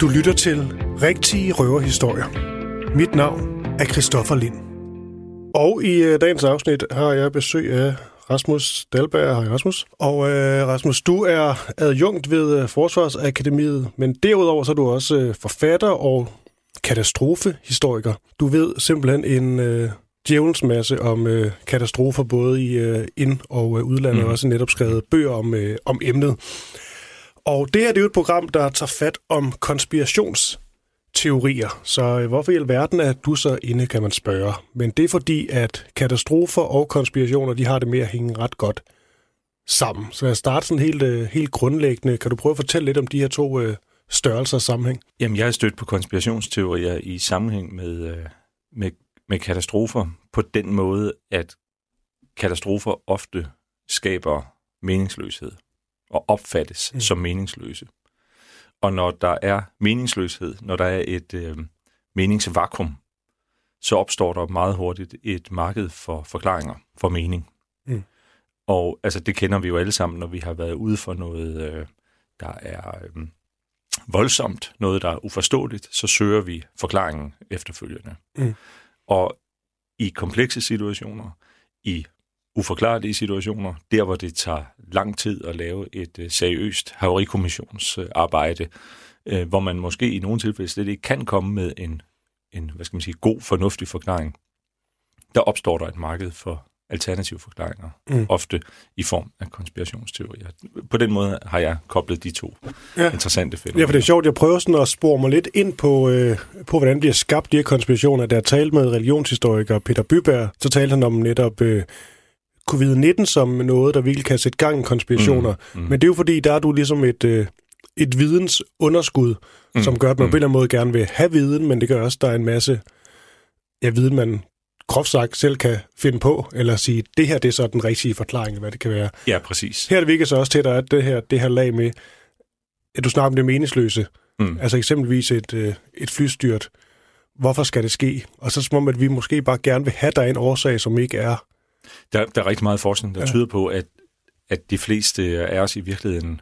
Du lytter til Rigtige Røverhistorier. Mit navn er Christoffer Lind. Og i dagens afsnit har jeg besøg af Rasmus Dahlberg. Hej Rasmus. Og Rasmus, du er adjunkt ved Forsvarsakademiet, men derudover så er du også forfatter og katastrofehistoriker. Du ved simpelthen en djævelens masse om katastrofer, både i ind- og udlandet, og også netop skrevet bøger om emnet. Og det her det er jo et program, der tager fat om konspirationsteorier. Så hvorfor i alverden er du så inde, kan man spørge. Men det er fordi, at katastrofer og konspirationer, de har det med at hænge ret godt sammen. Så jeg starter sådan helt grundlæggende. Kan du prøve at fortælle lidt om de her to størrelser og sammenhæng? Jamen, jeg har stødt på konspirationsteorier i sammenhæng med katastrofer på den måde, at katastrofer ofte skaber meningsløshed og opfattes som meningsløse. Og når der er meningsløshed, når der er et meningsvakuum, så opstår der meget hurtigt et marked for forklaringer, for mening. Og altså, det kender vi jo alle sammen, når vi har været ude for noget, der er voldsomt, noget, der er uforståeligt, så søger vi forklaringen efterfølgende. Og i komplekse situationer, i uforklarlige situationer, der hvor det tager lang tid at lave et seriøst havarikommissionsarbejde, hvor man måske i nogle tilfælde slet ikke kan komme med en hvad skal man sige, god, fornuftig forklaring, der opstår der et marked for alternative forklaringer, ofte i form af konspirationsteorier. På den måde har jeg koblet de to interessante fænomener. Ja, for det er sjovt, jeg prøver sådan at spore mig lidt ind på hvordan bliver skabt de her konspirationer. Da jeg talte med religionshistoriker Peter Byberg, så talte han om netop covid-19 som noget, der virkelig kan sætte gang i konspirationer. Men det er jo fordi, der er du ligesom et vidensunderskud, som gør, at man på en eller anden måde gerne vil have viden, men det gør også, der er en masse viden, man groft sagt selv kan finde på, eller sige, det her det er så den rigtige forklaring, hvad det kan være. Ja, præcis. Her er det virkelig så også til dig, at det her lag med, at du snakker om det meningsløse. Altså eksempelvis et flystyrt. Hvorfor skal det ske? Og så som om, at vi måske bare gerne vil have, der en årsag, som ikke er. Der er rigtig meget forskning, der tyder på, at de fleste af os i virkeligheden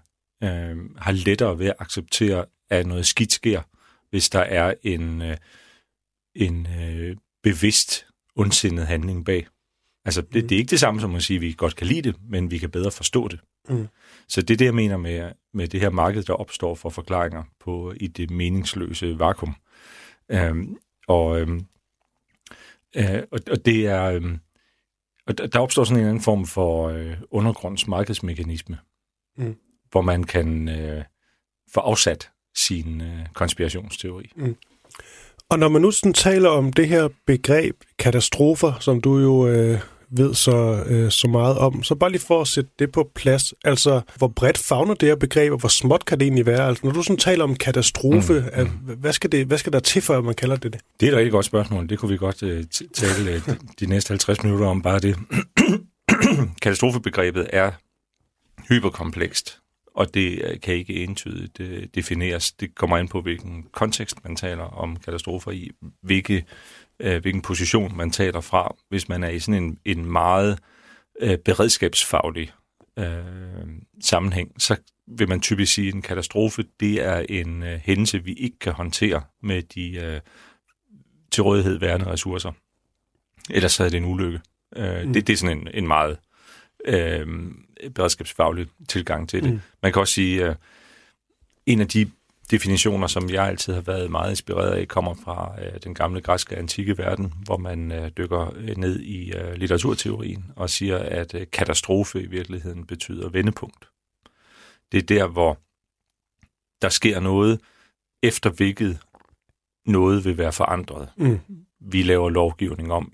har lettere ved at acceptere, at noget skidt sker, hvis der er en bevidst ondsindet handling bag. Altså, det er ikke det samme som at sige, at vi godt kan lide det, men vi kan bedre forstå det. Så det er det, jeg mener med det her marked, der opstår for forklaringer i det meningsløse vakuum. Og det er... Og der opstår sådan en anden form for undergrundsmarkedsmekanisme, hvor man kan få afsat sin konspirationsteori. Og når man nu sådan taler om det her begreb katastrofer, som du jo ved så meget om, så bare lige for at sætte det på plads. Altså, hvor bredt favner det her begreb, og hvor småt kan det egentlig være? Altså, når du sådan taler om katastrofe, hvad skal der til, før man kalder det? Det er et rigtig godt spørgsmål. Det kunne vi godt tale de næste 50 minutter om, bare det. Katastrofebegrebet er hyperkomplekst, og det kan ikke entydigt defineres. Det kommer ind på, hvilken kontekst man taler om katastrofer i, hvilken position man taler fra, hvis man er i sådan en meget beredskabsfaglig sammenhæng, så vil man typisk sige, at en katastrofe, det er en hændelse, vi ikke kan håndtere med de til rådighed værende ressourcer. Ellers så er det en ulykke. Det er sådan en meget beredskabsfaglig tilgang til det. Man kan også sige, at en af de definitioner, som jeg altid har været meget inspireret af, kommer fra den gamle græske antikke verden, hvor man dykker ned i litteraturteorien og siger, at katastrofe i virkeligheden betyder vendepunkt. Det er der, hvor der sker noget, efter hvilket noget vil være forandret. Vi laver lovgivning om,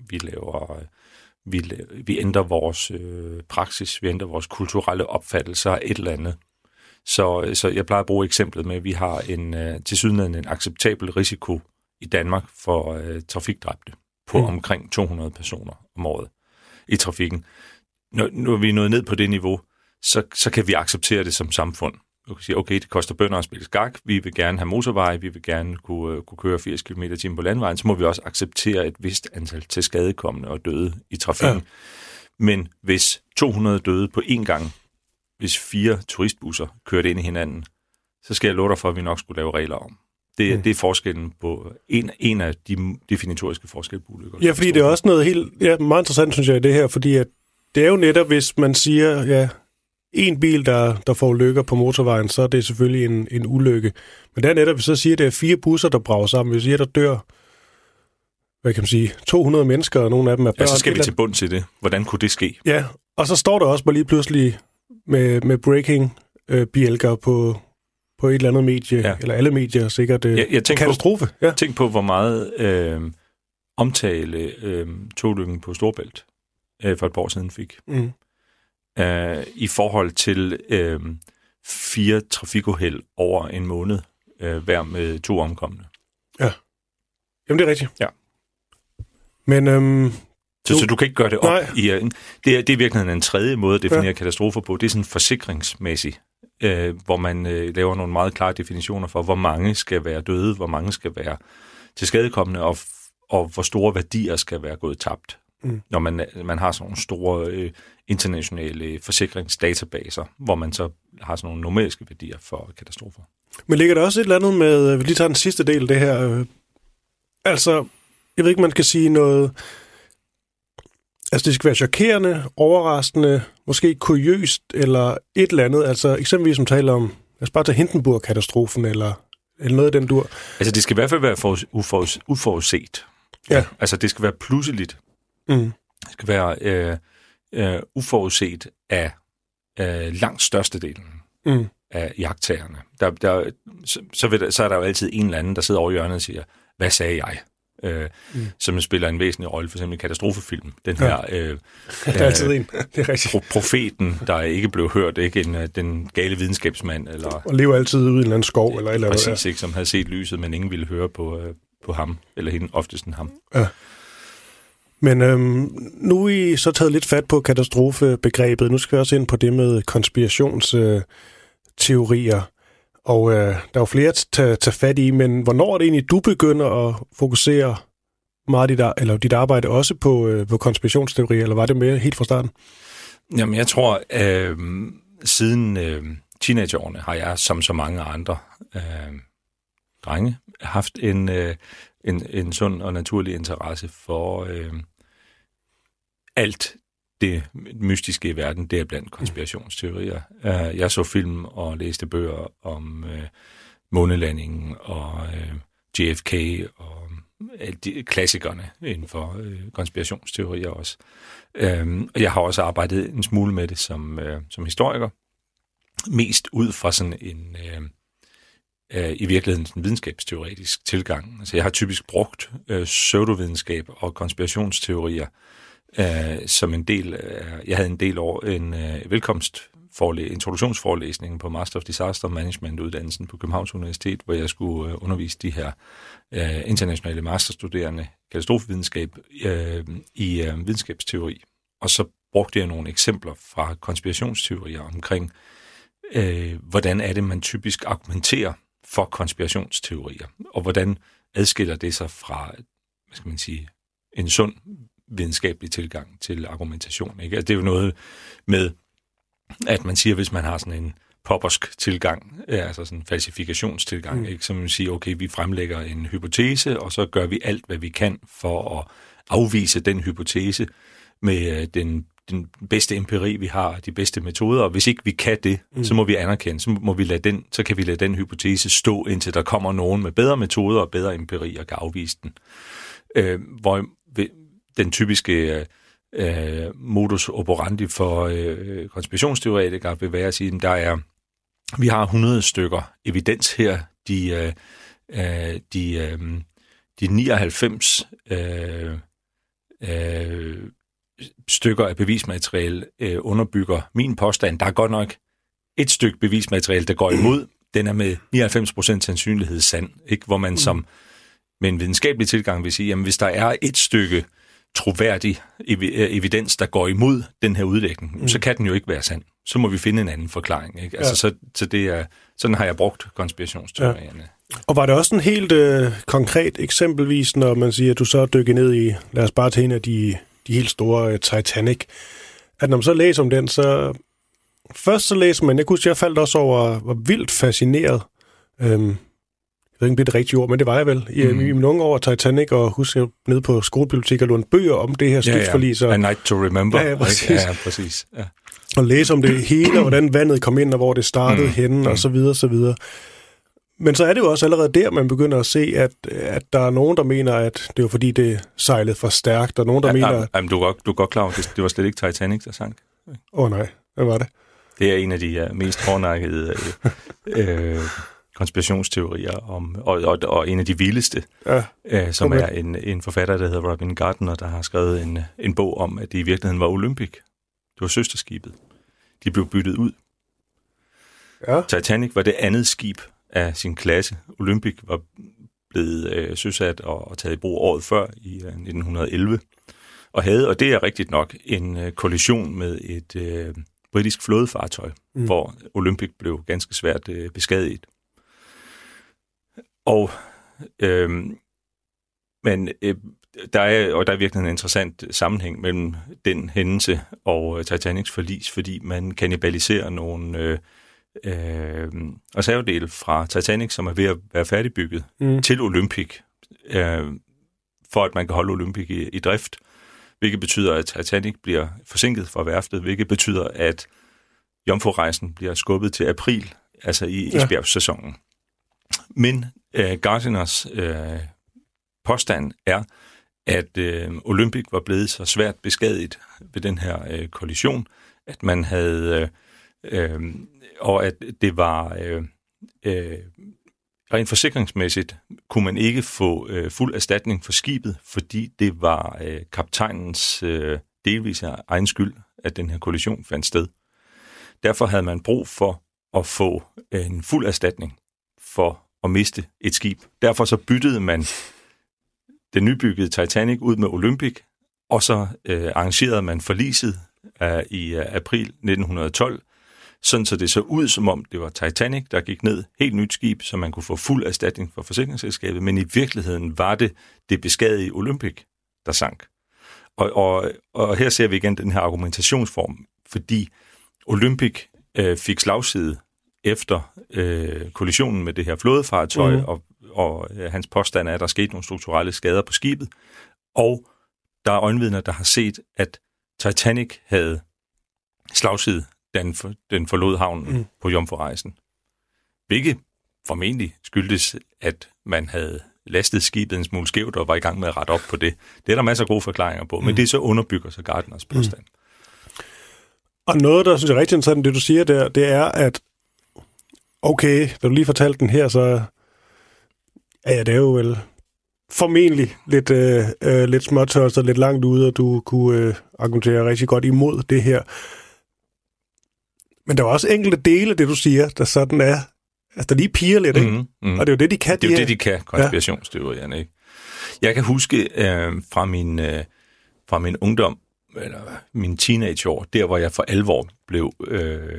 vi ændrer vores praksis, vi ændrer vores kulturelle opfattelser af et eller andet. Så jeg plejer at bruge eksemplet med, at vi har tilsyneladende en acceptabel risiko i Danmark for trafikdræbte på omkring 200 personer om året i trafikken. Når vi er nået ned på det niveau, så kan vi acceptere det som samfund. Vi kan sige, okay, det koster bønder at spille skak, vi vil gerne have motorveje, vi vil gerne kunne køre 80 km/t på landvejen, så må vi også acceptere et vist antal tilskadekommende og døde i trafikken. Men hvis 200 døde på én gang, hvis 4 turistbusser kørte ind i hinanden, så skal jeg love dig for, at vi nok skulle lave regler om. Det er forskellen på en af de definitoriske forskelle på ulykker. Ja, fordi det er også noget helt meget interessant, synes jeg, i det her, fordi at det er jo netop, hvis man siger, en bil, der får ulykker på motorvejen, så er det selvfølgelig en ulykke. Men der er netop, hvis så siger, at det er 4 busser, der brager sammen. Hvis vi siger, der dør, hvad kan man sige, 200 mennesker, og nogle af dem er børn. Ja, så skal vi til bunds i det. Hvordan kunne det ske? Ja, og så står der også bare lige pludselig med breaking bjælker på et eller andet medie, eller alle medier sikkert, katastrofe. Ja. Tænk på, hvor meget omtale togulykken på Storebælt for et par år siden fik. Mm. I forhold til 4 trafikuheld over en måned, hver med 2 omkomne. Ja. Jamen, det er rigtigt. Ja. Men så du kan ikke gøre det op i... Det er virkelig en tredje måde at definere katastrofer på. Det er sådan forsikringsmæssigt, hvor man laver nogle meget klare definitioner for, hvor mange skal være døde, hvor mange skal være tilskadekommende, og hvor store værdier skal være gået tabt. Mm. Når man har sådan nogle store internationale forsikringsdatabaser, hvor man så har sådan nogle numeriske værdier for katastrofer. Men ligger der også et eller andet med, vi lige tager den sidste del af det her, altså, jeg ved ikke, man kan sige noget, altså det skal være chokerende, overraskende, måske kuriøst, eller et eller andet, altså eksempelvis som taler om, lad os bare tage Hindenburg-katastrofen, eller noget af den dur. Altså det skal i hvert fald være uforudset. Ja. Altså det skal være pludseligt. Mm. Det skal være uforudset af langt størstedelen af iagttagerne. Så er der jo altid en eller anden, der sidder over i hjørnet og siger, hvad sagde jeg? Som spiller en væsentlig rolle, for eksempel i katastrofefilm. Den her der er altid en. Det er rigtigt. Profeten, der ikke blev hørt, ikke den gale videnskabsmand. Eller, og lever altid ude i en eller anden skov. Eller eller præcis, eller. Ikke, som havde set lyset, men ingen ville høre på ham, eller hende, oftest end ham. Ja. Men nu er I så taget lidt fat på katastrofebegrebet. Nu skal vi også ind på det med konspirationsteorier. Og der er jo flere at tage fat i, men hvornår er det egentlig, du begynder at fokusere meget dit arbejde også på konspirationsteorier, eller var det med helt fra starten? Jamen jeg tror, siden teenageårene har jeg, som så mange andre drenge, haft en sund og naturlig interesse for... alt det mystiske i verden, det er blandt konspirationsteorier. Jeg så film og læste bøger om månelandingen og JFK og klassikerne inden for konspirationsteorier også. Og jeg har også arbejdet en smule med det som historiker. Mest ud fra sådan en... i virkeligheden en videnskabsteoretisk tilgang. Altså, jeg har typisk brugt pseudovidenskab og konspirationsteorier som en del af... Jeg havde en del år en introduktionsforelæsning på Master of Disaster Management uddannelsen på Københavns Universitet, hvor jeg skulle undervise de her internationale masterstuderende katastrofevidenskab i videnskabsteori. Og så brugte jeg nogle eksempler fra konspirationsteorier omkring, hvordan er det, man typisk argumenterer for konspirationsteorier, og hvordan adskiller det sig fra, hvad skal man sige, en sund videnskabelig tilgang til argumentation. Ikke? Altså, det er jo noget med, at man siger, hvis man har sådan en poppersk tilgang, altså sådan en falsifikationstilgang, ikke? Så man siger, okay, vi fremlægger en hypotese, og så gør vi alt, hvad vi kan for at afvise den hypotese med den bedste empiri, vi har, de bedste metoder, og hvis ikke vi kan det, så må vi anerkende, så kan vi lade den hypotese stå, indtil der kommer nogen med bedre metoder og bedre empiri og kan afvise den. Hvor den typiske modus operandi for konspirationsteoretikere vil være at sige, at vi har 100 stykker evidens her, de 99 stykker af bevismateriale underbygger min påstand. Der er godt nok et stykke bevismateriale, der går imod. Den er med 99% sandsynlighed sand, ikke? Hvor man som med en videnskabelig tilgang vil sige, jamen hvis der er et stykke troværdig evidens, der går imod den her udlægning, så kan den jo ikke være sand. Så må vi finde en anden forklaring. Ikke? Altså, så det er, sådan har jeg brugt konspirationsteorierne. Ja. Og var det også en helt konkret eksempelvis, når man siger, at du så dykker ned i, lad os bare tage en af de helt store Titanic, at når man så læser om den, så... Først så læser man, jeg faldt også over, var vildt fascineret jeg ved ikke, om det er det rigtige ord, men det var jeg vel. I mine unge år, Titanic, og husker jeg nede på skolebibliotek og lånte bøger om det her skibsforlis. Ja. A Night to Remember. Ja, præcis. Ja, præcis. Ja. Og læse om det hele, og hvordan vandet kom ind, og hvor det startede henne, og så videre, så videre. Men så er det jo også allerede der, man begynder at se, at der er nogen, der mener, at det var fordi, det sejlede for stærkt, og nogen, der mener... Jamen, du er godt klar over, det var slet ikke Titanic, der sank. Åh nej, hvad var det? Det er en af de mest hårdnakkede konspirationsteorier, om, og en af de vildeste, som er en forfatter, der hedder Robin Gardiner, der har skrevet en bog om, at det i virkeligheden var Olympic. Det var søsterskibet. De blev byttet ud. Ja. Titanic var det andet skib af sin klasse. Olympic var blevet søsat og taget i brug året før i 1911, og havde, og det er rigtigt nok, en kollision med et britisk flådefartøj, hvor Olympic blev ganske svært beskadiget. Og der er virkelig en interessant sammenhæng mellem den hændelse og Titanics forlis, fordi man kannibaliserer nogle reservedele fra Titanic, som er ved at være færdigbygget, til Olympic, for at man kan holde Olympic i drift, hvilket betyder, at Titanic bliver forsinket fra værftet, hvilket betyder, at jomfrurejsen bliver skubbet til april, altså i Esbjerg-sæsonen. Men Gardiners påstand er, at Olympic var blevet så svært beskadiget ved den her kollision, at man havde... og at det var... rent forsikringsmæssigt kunne man ikke få fuld erstatning for skibet, fordi det var kaptajnens delvis af egen skyld, at den her kollision fandt sted. Derfor havde man brug for at få en fuld erstatning for at miste et skib. Derfor så byttede man den nybyggede Titanic ud med Olympic, og så arrangerede man forliset i april 1912, sådan så det så ud, som om det var Titanic, der gik ned, helt nyt skib, så man kunne få fuld erstatning fra forsikringsselskabet, men i virkeligheden var det beskadigede Olympic, der sank. Og her ser vi igen den her argumentationsform, fordi Olympic fik slagside efter kollisionen med det her flådefartøj, og hans påstand er, at der skete nogle strukturelle skader på skibet, og der er øjenvidner, der har set, at Titanic havde slagside, den forlod havnen på jomfrurejsen. Hvilket formentlig skyldtes, at man havde lastet skibet en smule skævt og var i gang med at rette op på det. Det er der masser af gode forklaringer på, men det så underbygger så Gardiners påstand. Og noget, der synes jeg er rigtig interessant, det du siger der, det er, at okay, da du lige fortalte den her, så det er jo vel formentlig lidt småtørset, lidt langt ude, og du kunne argumentere rigtig godt imod det her. Men der er også enkelte dele af det, du siger, der sådan er, altså der lige piger lidt, ikke? Og det er jo det, de kan. Det er jo det, de kan, konspirationsteorierne, ikke? Jeg kan huske fra min ungdom, eller min teenageår, der hvor jeg for alvor blev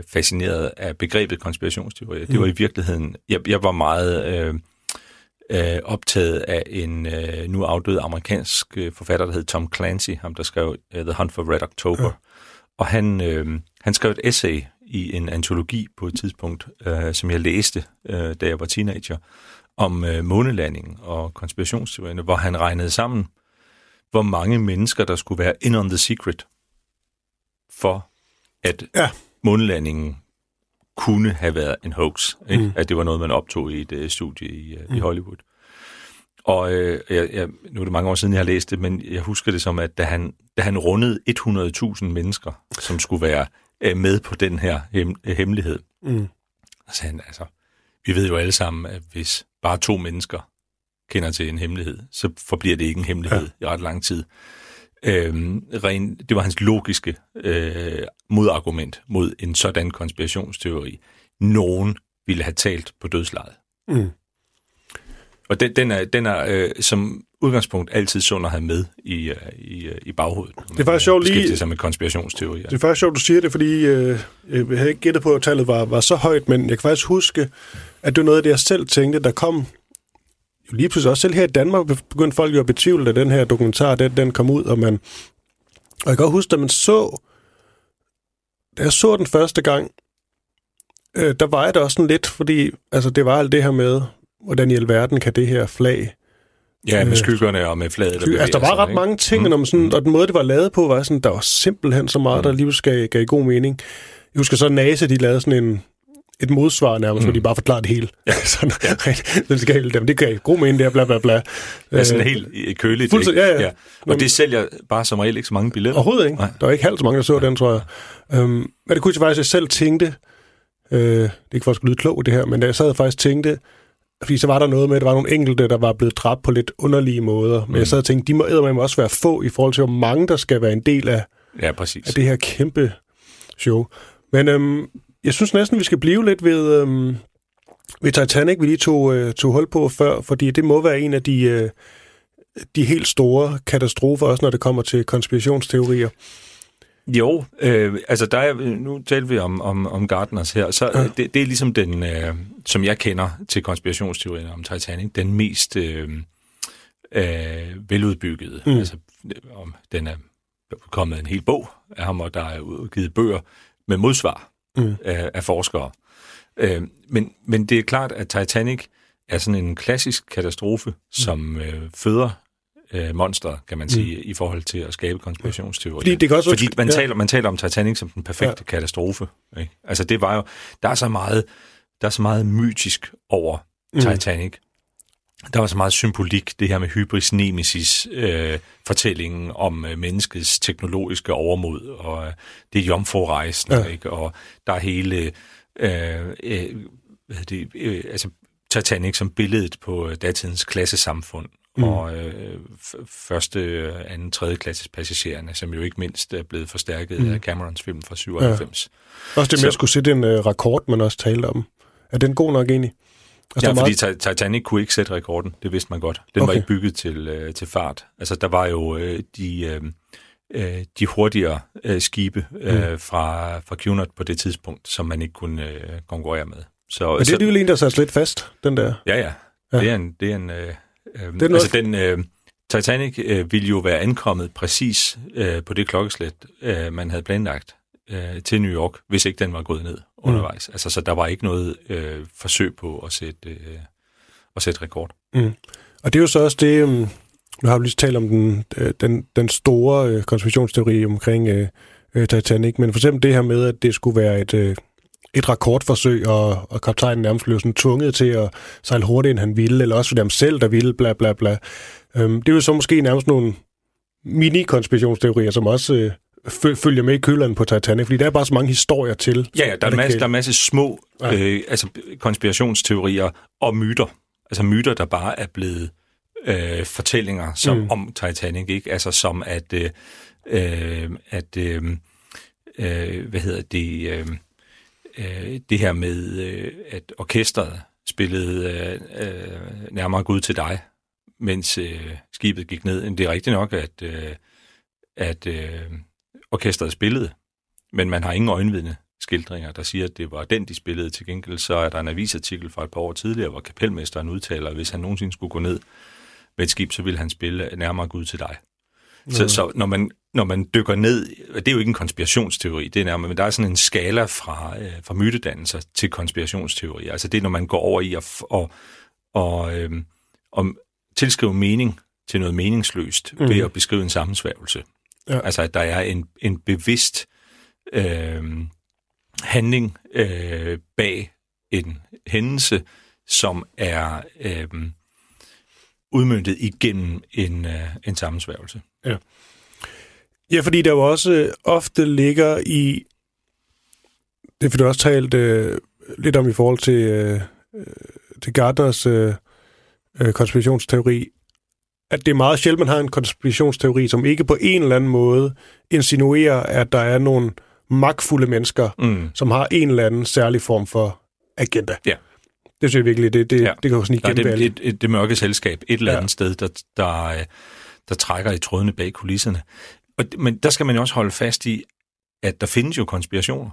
fascineret af begrebet konspirationsteorier. Det var i virkeligheden, jeg var meget optaget af en nu afdød amerikansk forfatter, der hed Tom Clancy, ham der skrev The Hunt for Red October. Og han skrev et essay i en antologi på et tidspunkt, som jeg læste, da jeg var teenager, om månelandingen og konspirationsteorierne, hvor han regnede sammen, hvor mange mennesker, der skulle være in on the secret, for at månelandingen kunne have været en hoax. Ikke? At det var noget, man optog i et studie i Hollywood. Og nu er det mange år siden, jeg har læst det, men jeg husker det som, at da han rundede 100.000 mennesker, som skulle være med på den her hemmelighed, så sagde han, altså, vi ved jo alle sammen, at hvis bare 2 mennesker kender til en hemmelighed, så forbliver det ikke en hemmelighed i ret lang tid. Det var hans logiske modargument mod en sådan konspirationsteori. Nogen ville have talt på dødslejet. Og den er som udgangspunkt altid sund at have med i baghovedet. Det er faktisk sjovt lige... som en konspirationsteori. Ja. Det er faktisk sjovt, du siger det, fordi jeg havde ikke gættet på, at tallet var så højt, men jeg kan faktisk huske, at det var noget af det, jeg selv tænkte, der kom jo lige pludselig også selv her i Danmark, begyndte folk jo at betvivle, at den her dokumentar, den kom ud, og jeg kan godt huske, at man så... Da jeg så den første gang, der var jeg da også sådan lidt, fordi altså, det var alt det her med... hvordan i alverden kan det her flag... Ja, med skyggerne og med flaget, der altså, der var ret mange ting, når man sådan, og den måde, det var lavet på, var sådan, der var simpelthen så meget, der alligevel gav god mening. Jeg husker så, NASA, de lavede sådan et modsvar nærmest, hvor de bare forklarede det hele. Ja, sådan, det gav god mening, det her, bla bla bla. Ja, sådan helt køligt. Fuldstændig, ja. Og det sælger bare som regel ikke så mange billetter. Overhovedet ikke. Nej. Der var ikke halvt så mange, der så den, tror jeg. Men det kunne jeg faktisk selv tænkte, det er ikke for at skulle lyde klogt det her, men da jeg sad og faktisk tænkte, fordi så var der noget med, at der var nogle enkelte, der var blevet dræbt på lidt underlige måder. Men jeg sad og tænkte, de må eddermame også være få i forhold til, hvor mange der skal være en del af, af det her kæmpe show. Men jeg synes næsten, vi skal blive lidt ved Titanic, vi lige tog hul på før, fordi det må være en af de helt store katastrofer, også når det kommer til konspirationsteorier. Jo, altså nu talte vi om Gardners her, så det er ligesom den, som jeg kender til konspirationsteorien om Titanic, den mest veludbyggede. Altså, den er kommet en hel bog af ham, og der er udgivet bøger med modsvar af forskere. Men det er klart, at Titanic er sådan en klassisk katastrofe, som føder monster, kan man sige, i forhold til at skabe konspirationsteorier. Fordi man taler om Titanic som den perfekte katastrofe. Ikke? Altså det var jo, der er så meget mytisk over Titanic. Der var så meget symbolik, det her med hybris nemesis, fortællingen om menneskets teknologiske overmod, og det er jomfrurejsen, ikke? Og der er hele altså Titanic som billedet på datidens klassesamfund, og første, anden, tredje klasses passagererne, som jo ikke mindst er blevet forstærket af Camerons film fra 97. Også det med at skulle sætte en rekord, man også talte om. Er den god nok egentlig? Altså, ja, fordi Titanic kunne ikke sætte rekorden, det vidste man godt. Den var ikke bygget til fart. Altså, der var jo de hurtigere skibe fra Cunard på det tidspunkt, som man ikke kunne konkurrere med. Men det er jo en, der satte lidt fast, den der? Ja. Det er en Titanic ville jo være ankommet præcis på det klokkeslæt, man havde planlagt til New York, hvis ikke den var gået ned undervejs. Altså, så der var ikke noget forsøg på at sætte rekord. Og det er jo så også det, nu har vi lige talt om den store konspirationsteori omkring Titanic, men for eksempel det her med, at det skulle være et rekordforsøg, og kaptajnen nærmest blev sådan tvunget til at sejle hurtigt, end han ville, eller også fordi han selv, der ville, bla bla bla. Det er jo så måske nærmest nogle mini-konspirationsteorier, som også følger med i køleren på Titanic, fordi der er bare så mange historier til. Ja, der er masse små konspirationsteorier og myter. Altså myter, der bare er blevet fortællinger som, om Titanic, ikke? Altså som det her med, at orkestret spillede nærmere Gud til dig, mens skibet gik ned. Det er rigtigt nok, at orkestret spillede, men man har ingen øjenvidne skildringer, der siger, at det var den, de spillede. Til gengæld så er der en avisartikel fra et par år tidligere, hvor kapelmesteren udtaler, at hvis han nogensinde skulle gå ned med et skib, så ville han spille nærmere Gud til dig. Så når man dykker ned, det er jo ikke en konspirationsteori, det er nærmere, men der er sådan en skala fra mytedannelser til konspirationsteorier. Altså det er, når man går over i at tilskrive mening til noget meningsløst ved at beskrive en sammensværgelse. Ja. Altså at der er en bevidst handling bag en hændelse, som er udmøntet igennem en sammensværgelse. Ja, fordi der jo også ofte ligger i... Det har vi også talt lidt om i forhold til Gardners konspirationsteori, at det er meget sjældent, man har en konspirationsteori, som ikke på en eller anden måde insinuerer, at der er nogle magtfulde mennesker, som har en eller anden særlig form for agenda. Ja. Det synes jeg virkelig, det går sådan igennem. Der er det mørke selskab, et eller andet sted, der trækker i trådene bag kulisserne. Men der skal man jo også holde fast i, at der findes jo konspirationer.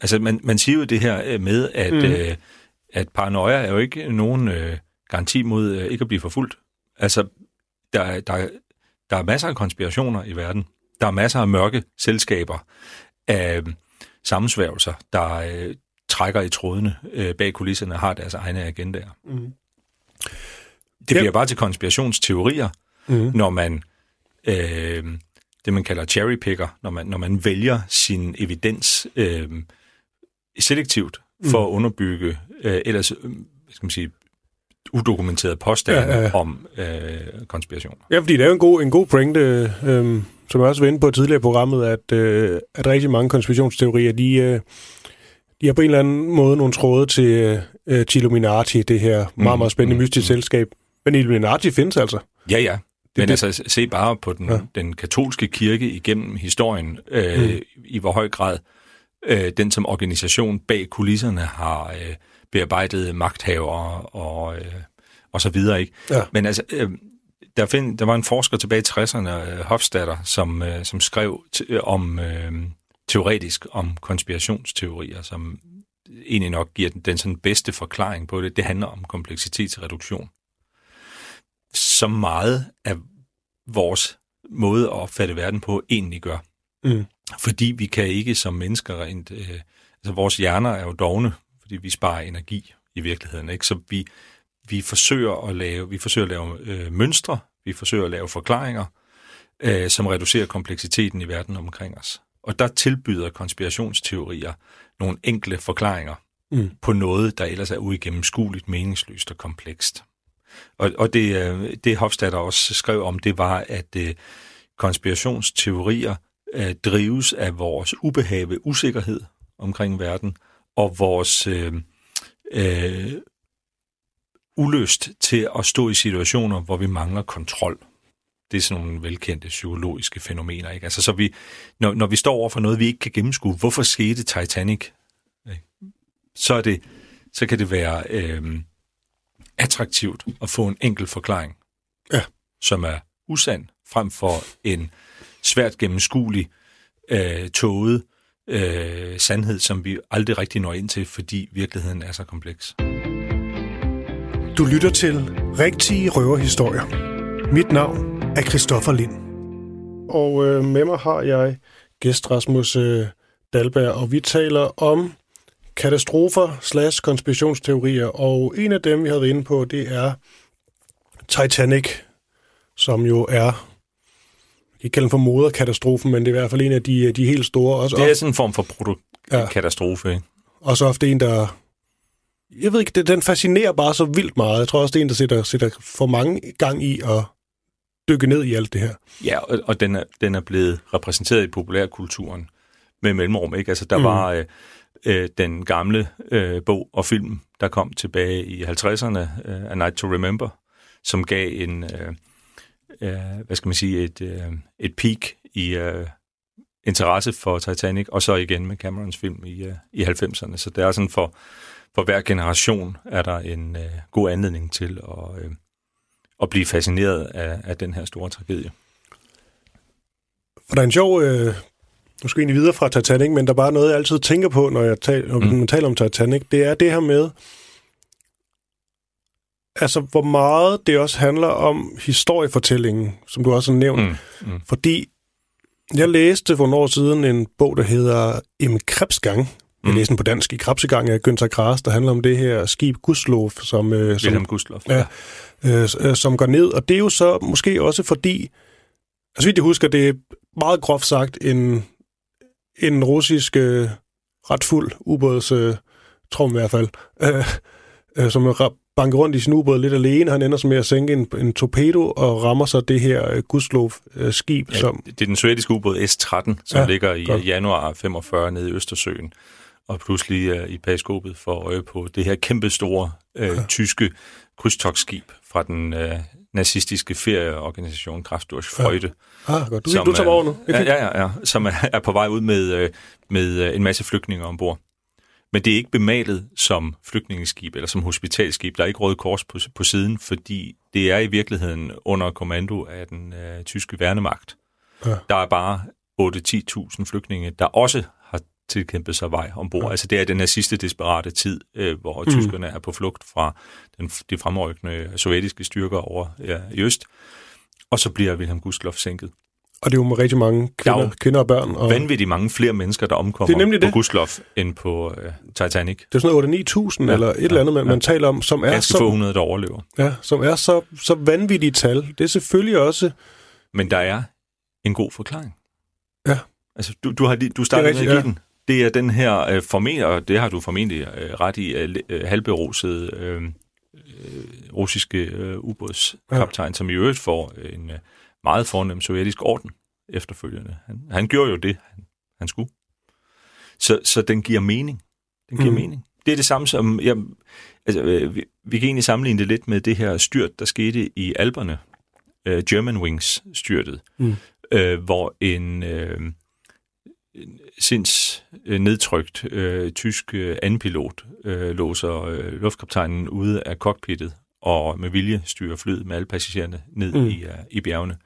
Altså, man siger jo det her med, at, at paranoia er jo ikke nogen garanti mod ikke at blive forfulgt. Altså, der er masser af konspirationer i verden. Der er masser af mørke selskaber af sammensværgelser, der trækker i trådene bag kulisserne har deres egne agendaer. Mm. Det bliver bare til konspirationsteorier, når man det man kalder cherrypicker, når man vælger sin evidens selektivt for at underbygge ellers skal man sige udokumenterede påstande om konspirationer. Ja, fordi det er jo en god pointe, som jeg også var inde på tidligere i programmet, at rigtig mange konspirationsteorier, de har på en eller anden måde nogle tråde til Illuminati, det her meget, meget spændende mystisk selskab. Men Illuminati findes altså. Ja, ja. Men altså, se bare på den katolske kirke igennem historien, i hvor høj grad den som organisation bag kulisserne har bearbejdet magthavere og så videre, ikke? Ja. Men altså, der var en forsker tilbage i 60'erne, Hofstadter, som skrev om teoretisk om konspirationsteorier, som egentlig nok giver den sådan bedste forklaring på det. Det handler om kompleksitetsreduktion. Så meget af vores måde at opfatte verden på egentlig gør. Mm. Fordi vi kan ikke som mennesker rent... altså vores hjerner er jo dovne, fordi vi sparer energi i virkeligheden, ikke? Så vi forsøger at lave, mønstre, vi forsøger at lave forklaringer, som reducerer kompleksiteten i verden omkring os. Og der tilbyder konspirationsteorier nogle enkle forklaringer på noget, der ellers er uigennemskueligt, meningsløst og komplekst. Og det Hofstadter også skrev om, det var, at konspirationsteorier drives af vores ubehag ved usikkerhed omkring verden, og vores ulyst til at stå i situationer, hvor vi mangler kontrol. Det er sådan nogle velkendte psykologiske fænomener, ikke? Altså, så vi, når vi står over for noget, vi ikke kan gennemskue, hvorfor skete Titanic? Så kan det være... attraktivt at få en enkel forklaring, som er usand, frem for en svært gennemskuelig, tåget sandhed, som vi aldrig rigtig når ind til, fordi virkeligheden er så kompleks. Du lytter til Rigtige Røverhistorier. Mit navn er Christoffer Lind. Og med mig har jeg gæst Rasmus Dahlberg, og vi taler om katastrofer/konspirationsteorier, og en af dem, vi havde været inde på, det er Titanic, som jo er, jeg kan ikke kalde den for moderkatastrofen, men det er i hvert fald en af de helt store. Også det er sådan en form for katastrofe, ikke? Og så ofte en, der, jeg ved ikke, den fascinerer bare så vildt meget. Jeg tror også, det er en, der sætter for mange gang i at dykke ned i alt det her. Ja, og den er blevet repræsenteret i populærkulturen med mellemrum, ikke? Altså, der var... den gamle bog og film, der kom tilbage i 50'erne, A Night to Remember, som gav en, hvad skal man sige, et peak i interesse for Titanic, og så igen med Camerons film i 90'erne. Så det er sådan, for hver generation er der en god anledning til at blive fascineret af den her store tragedie. For der er en sjov... Nu skal jeg egentlig videre fra Titanic, men der er bare noget, jeg altid tænker på, når jeg man taler om Titanic. Det er det her med, altså hvor meget det også handler om historiefortællingen, som du også har nævnt. Fordi jeg læste for nogle år siden en bog, der hedder Im Krebsgang. Jeg læste den på dansk, I Krebsegang af Günter Grass, der handler om det her skib Gustloff, som Wilhelm Gustloff, som går ned. Og det er jo så måske også fordi, altså vidt jeg husker, det er meget groft sagt en russisk ret fuld ubådstrum i hvert fald, som banker rundt i sin ubåd lidt alene. Han ender så med at sænke en torpedo og rammer så det her Gustloff-skib. Ja, som... Det er den sovjetiske ubåd S-13, som ligger i januar 45 nede i Østersøen, og pludselig i periskopet får øje på det her kæmpestore tyske krydstogsskib fra den... nazistiske ferieorganisation Kraft durch Freude. Godt. Du tager over nu. Ja. Som er på vej ud med en masse flygtninge ombord. Men det er ikke bemalet som flygtningeskib eller som hospitalskib. Der er ikke Røde Kors på siden, fordi det er i virkeligheden under kommando af den tyske værnemagt. Ja. Der er bare 8-10.000 flygtninge, der også har tilkæmpet sig vej ombord. Ja. Altså det er den her sidste desperate tid, hvor tyskerne er på flugt fra de fremrykkende sovjetiske styrker over i øst. Og så bliver Wilhelm Gustloff sænket. Og det er jo rigtig mange kvinder og børn. Og vanvittigt mange flere mennesker, der omkommer på Gustloff end på Titanic. Det er sådan noget 8-9.000 eller et eller andet, man taler om, som er ganske få hundrede, der overlever. Ja, som er så vanvittige tal. Det er selvfølgelig også... Men der er en god forklaring. Ja. Altså, du startede med at give den. Det er den her, og det har du formentlig ret i, halvberosede russiske ubådskaptajn, som i øvrigt får en... meget fornem sovjetisk orden efterfølgende. Han gjorde jo det, han skulle. Så den giver mening. Den giver mening. Det er det samme som... vi kan egentlig sammenligne det lidt med det her styrt, der skete i Alperne. Germanwings styrtet. Hvor en sinds nedtrykt tysk andenpilot låser luftkaptajnen ude af cockpittet og med vilje styrer flyet med alle passagererne ned i bjergene.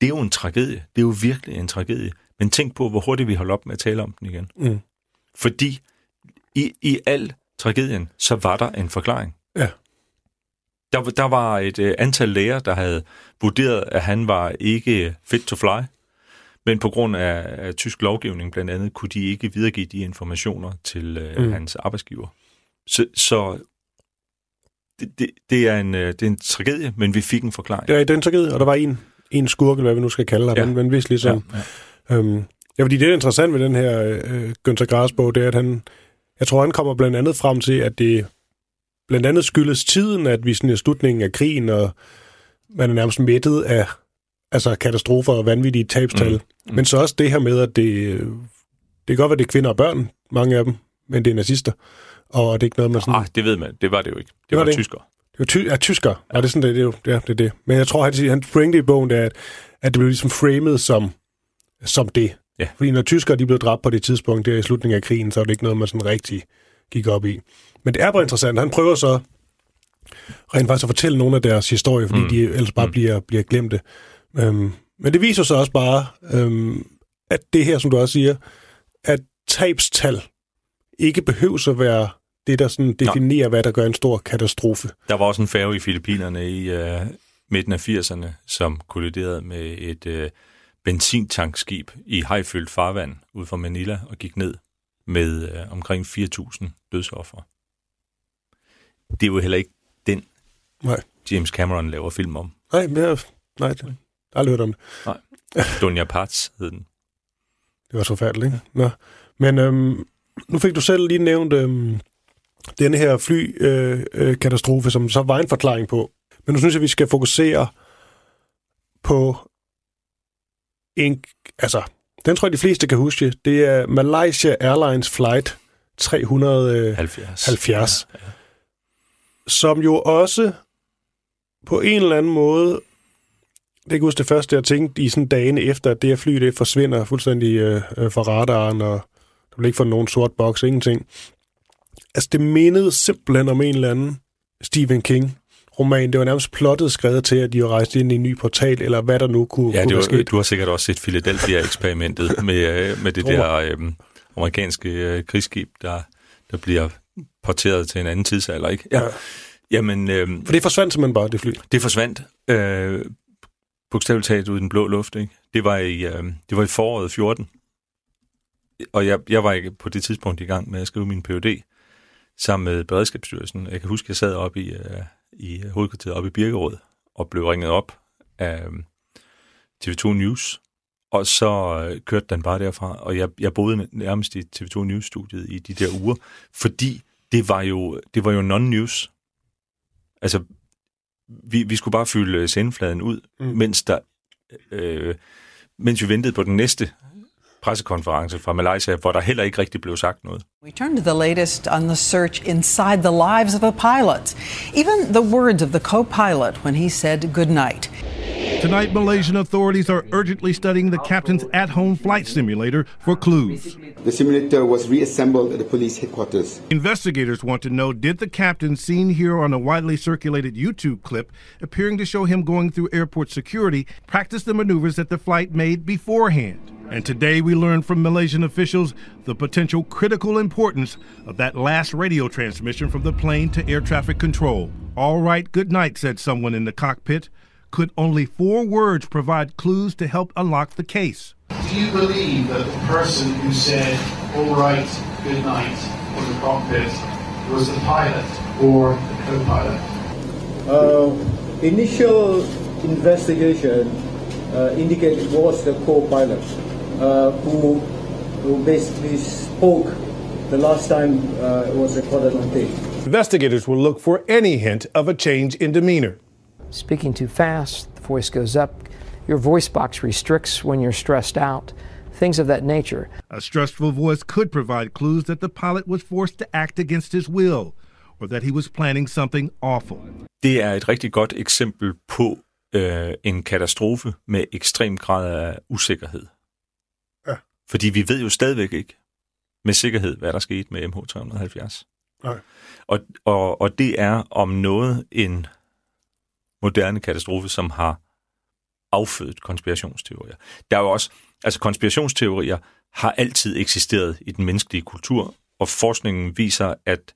Det er jo en tragedie. Det er jo virkelig en tragedie. Men tænk på, hvor hurtigt vi holder op med at tale om den igen. Fordi i al tragedien, så var der en forklaring. Ja. Der var et antal læger, der havde vurderet, at han var ikke fit to fly, men på grund af tysk lovgivning blandt andet, kunne de ikke videregive de informationer til hans arbejdsgiver. Så Det er en tragedie, men vi fik en forklaring. Ja, det er en tragedie, og der var en skurke, hvad vi nu skal kalde ham, men vist ligesom... Ja. Fordi det er interessant ved den her Günter Grass-bog, det er, at jeg tror, han kommer blandt andet frem til, at det blandt andet skyldes tiden, at vi sådan i slutningen af krigen, og man er nærmest mættet af katastrofer og vanvittige tabstal. Men så også det her med, at det kan godt være, det er kvinder og børn, mange af dem, men det er nazister. Og det er ikke noget med sådan... det ved man. Det var det jo ikke. Det var tyskere. Tyskere. Ja. Det er sådan, det er det. Men jeg tror, at hans pointe i bogen er, at det blev ligesom framet som det. Ja. Fordi når tyskere, de blev dræbt på det tidspunkt, der i slutningen af krigen, så var det ikke noget, man sådan rigtig gik op i. Men det er bare interessant. Han prøver så rent faktisk at fortælle nogle af deres historie, fordi de ellers bare bliver glemte. Men det viser så også bare, at det her, som du også siger, at tabstal ikke behøves at være det, der sådan definerer, hvad der gør en stor katastrofe. Der var også en færge i Filippinerne i midten af 80'erne, som kolliderede med et benzintankskib i hajfyldt farvand ud fra Manila og gik ned med omkring 4.000 dødsoffer. Det er jo heller ikke den, James Cameron laver film om. Nej, jeg har aldrig hørt om det. Nej. Dunja Parts hed den. Det var så forfærdeligt, ikke? Ja. Nå. Men... nu fik du selv lige nævnt den her flykatastrofe, som så var en forklaring på. Men nu synes jeg, vi skal fokusere på den tror jeg, de fleste kan huske. Det er Malaysia Airlines Flight 370. Ja. Som jo også på en eller anden måde, det kan huske det første, jeg tænkte i sådan dagene efter, at det her fly, det forsvinder fuldstændig fra radaren og du vil ikke få nogen sort boks, ingenting. Altså, det mindede simpelthen om en eller anden Stephen King-roman. Det var nærmest plottet skrevet til, at de jo rejste ind i en ny portal, eller hvad der nu kunne være sket. Ja, du har sikkert også set Philadelphia-eksperimentet med det der amerikanske krigsskib, der bliver porteret til en anden tidsalder, ikke? Ja. Jamen, for det forsvandt simpelthen bare, det fly. Det forsvandt. Bogstaveligt talt ud i den blå luft, ikke? Det var i foråret 14. Og jeg var ikke på det tidspunkt i gang med at skrive min PhD sammen med Beredskabsstyrelsen. Jeg kan huske, at jeg sad oppe i hovedkvarteret oppe i Birkerød og blev ringet op af TV2 News. Og så kørte den bare derfra, og jeg boede nærmest i TV2 News-studiet i de der uger, fordi det var jo non-news. Altså, vi skulle bare fylde sendefladen ud, mens vi ventede på den næste pressekonference fra Malaysia, hvor der heller ikke rigtig blev sagt noget. We turn to the latest on the search inside the lives of the pilots. Even the words of the co-pilot when he said good night. Tonight, Malaysian authorities are urgently studying the captain's at-home flight simulator for clues. The simulator was reassembled at the police headquarters. Investigators want to know, did the captain seen here on a widely circulated YouTube clip appearing to show him going through airport security practice the maneuvers that the flight made beforehand? And today we learn from Malaysian officials the potential critical importance of that last radio transmission from the plane to air traffic control. All right, good night, said someone in the cockpit. could only four words provide clues to help unlock the case. Do you believe that the person who said, all right, good night, in the cockpit was the pilot or the co-pilot? Initial investigation indicated it was the co-pilot who basically spoke the last time it was recorded on tape. Investigators will look for any hint of a change in demeanor. Speaking too fast, the voice goes up. Your voice box restricts when you're stressed out, things of that nature. A stressful voice could provide clues that the pilot was forced to act against his will, or that he was planning something awful. Det er et rigtig godt eksempel på en katastrofe med ekstrem grad af usikkerhed. Ja. Fordi vi ved jo stadigvæk ikke med sikkerhed, hvad der skete med MH370. Nej. Og det er om noget en moderne katastrofe, som har affødt konspirationsteorier. Der er jo også, altså konspirationsteorier har altid eksisteret i den menneskelige kultur, og forskningen viser, at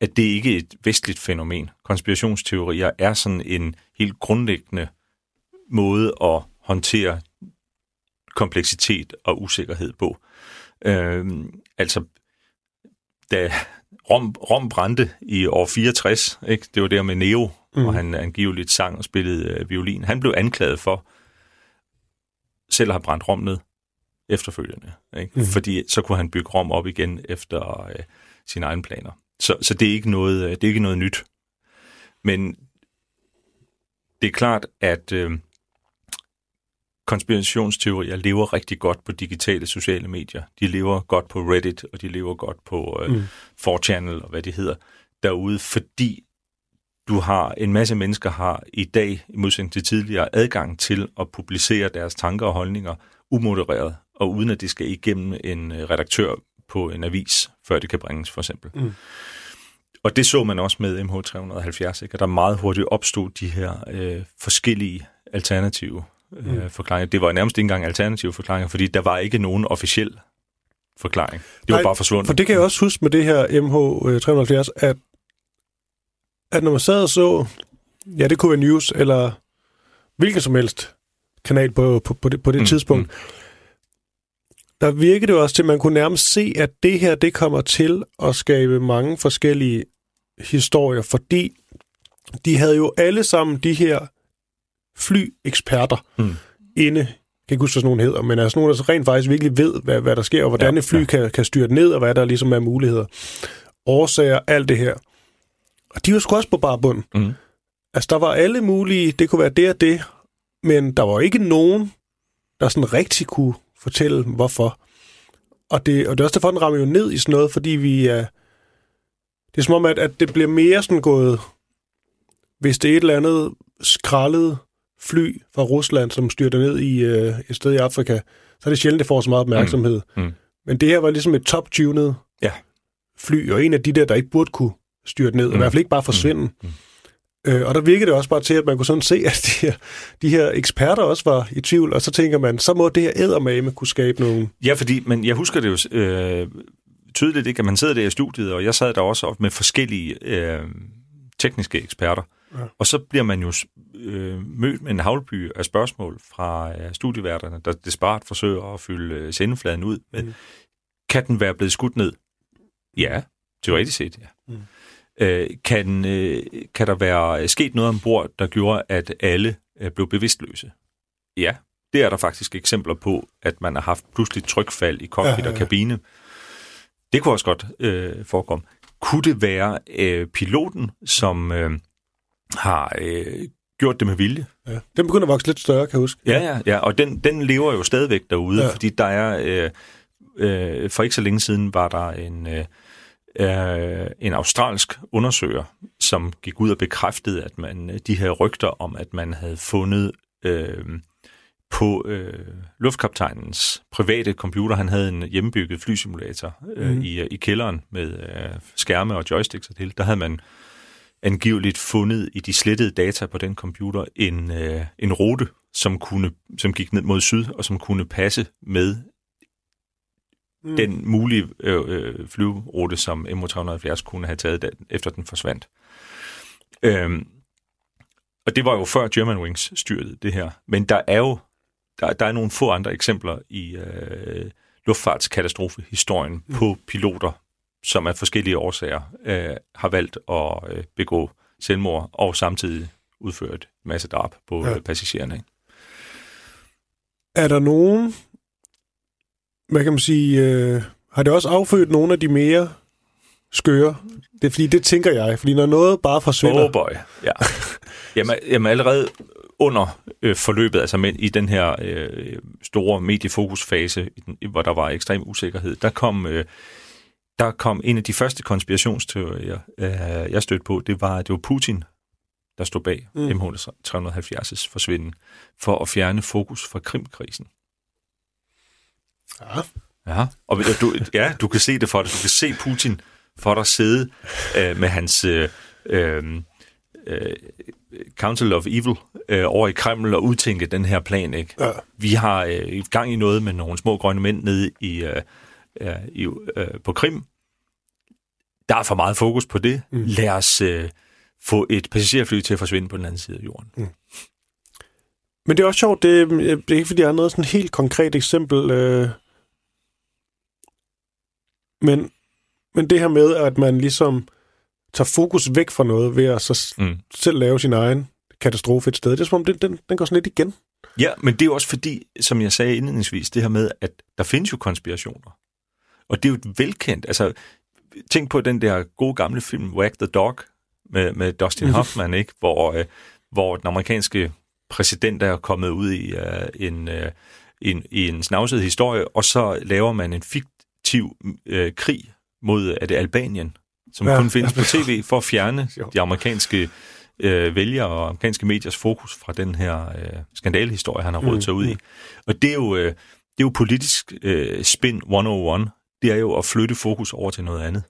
det ikke er et vestligt fænomen. Konspirationsteorier er sådan en helt grundlæggende måde at håndtere kompleksitet og usikkerhed på. Altså, da Rom brændte i år 64, ikke? Det var der med Neo, og han angiveligt sang og spillede violin. Han blev anklaget for selv at have brændt Rom ned efterfølgende, ikke? Fordi så kunne han bygge Rom op igen efter sine egne planer. Så det er ikke noget, nyt. Men det er klart, at konspirationsteorier lever rigtig godt på digitale sociale medier. De lever godt på Reddit, og de lever godt på 4chan og hvad det hedder derude, fordi du har en masse mennesker har i dag, i modsætning til tidligere, adgang til at publicere deres tanker og holdninger umodereret, og uden at det skal igennem en redaktør på en avis, før det kan bringes, for eksempel. Og det så man også med MH370, ikke? Og der meget hurtigt opstod de her forskellige alternative forklaringer. Det var nærmest ikke engang alternative forklaringer, fordi der var ikke nogen officiel forklaring. Det var bare forsvundet. For det kan jeg også huske med det her MH370, at når man sad og så, ja, det kunne være News, eller hvilken som helst kanal på det tidspunkt, der virkede det også til, at man kunne nærmest se, at det her, det kommer til at skabe mange forskellige historier, fordi de havde jo alle sammen de her flyeksperter inde. Jeg kan ikke huske, hvad nogen hedder, men altså nogen, der rent faktisk virkelig ved, hvad der sker, og hvordan et fly kan styre ned, og hvad der ligesom er muligheder. Årsager, alt det her. Og de var sgu også på barbunden. Altså, der var alle mulige, det kunne være det og det, men der var ikke nogen, der sådan rigtig kunne fortælle, hvorfor. Og det er også derfor, den rammer jo ned i sådan noget, fordi vi er... Det er som om, at det bliver mere sådan gået, hvis det er et eller andet skrællet fly fra Rusland, som styrter ned i et sted i Afrika, så er det sjældent, det får så meget opmærksomhed. Men det her var ligesom et top-tunet fly, og en af de der ikke burde kunne styrte ned, og i hvert fald ikke bare forsvinde. Og der virkede det også bare til, at man kunne sådan se, at de her eksperter også var i tvivl, og så tænker man, så må det her eddermame kunne skabe nogle... Ja, fordi, men jeg husker det jo tydeligt ikke, at man sidder der i studiet, og jeg sad der også med forskellige tekniske eksperter, og så bliver man jo mødt med en havlby af spørgsmål fra studieværterne, der desperat forsøger at fylde sendefladen ud med, kan den være blevet skudt ned? Ja, teoretisk set, ja. Kan der være sket noget ombord, der gjorde, at alle blev bevidstløse? Ja, det er der faktisk eksempler på, at man har haft pludselig trykfald i cockpit og kabine. Det kunne også godt forekomme. Kunne det være piloten, som har gjort det med vilje? Ja. Den begynder at vokse lidt større, kan jeg huske. Ja, og den lever jo stadigvæk derude, fordi der er... for ikke så længe siden var der en australsk undersøger, som gik ud og bekræftede, at man de her rygter om, at man havde fundet på luftkaptajnens private computer, han havde en hjemmebygget flysimulator i kælderen med skærme og joysticks og det hele, der havde man angiveligt fundet i de slettede data på den computer en rute, som gik ned mod syd, og som kunne passe med den mulige flyverute, som MH370 kunne have taget, efter den forsvandt. Og det var jo før Germanwings styrtede det her. Men der er jo der er nogle få andre eksempler i luftfartskatastrofehistorien på piloter, som af forskellige årsager har valgt at begå selvmord og samtidig udført masse drab på passagererne. Er der nogen, hvad kan man sige, har det også affødt nogle af de mere skøre? Det er fordi, det tænker jeg, fordi når noget bare forsvinder... ja. Jamen allerede under forløbet, altså men i den her store mediefokusfase, hvor der var ekstrem usikkerhed, der kom en af de første konspirationsteorier, jeg stødte på, det var, at det var Putin, der stod bag MH370's forsvinden, for at fjerne fokus fra Krimkrisen. Ja. Og du kan se det for dig. Du kan se Putin for dig sidde med hans Council of Evil over i Kreml og udtænke den her plan, ikke? Ja. Vi har gang i noget med nogle små grønne mænd nede på Krim. Der er for meget fokus på det. Lad os få et passagerfly til at forsvinde på den anden side af jorden. Men det er også sjovt, det er ikke fordi, jeg har noget sådan helt konkret eksempel, men det her med, at man ligesom tager fokus væk fra noget ved at så selv lave sin egen katastrofe et sted, det er som om, den går sådan lidt igen. Ja, men det er også fordi, som jeg sagde indledningsvis, det her med, at der findes jo konspirationer. Og det er jo et velkendt, altså tænk på den der gode gamle film Wag the Dog med Dustin Hoffman, ikke? Hvor den amerikanske præsident er kommet ud i en snavset historie, og så laver man en fiktiv krig mod, er det Albanien, som kun findes på tv for at fjerne de amerikanske vælgere og amerikanske mediers fokus fra den her skandalehistorie, han har rodet sig ud i. Og det er jo, politisk spin 101. Det er jo at flytte fokus over til noget andet.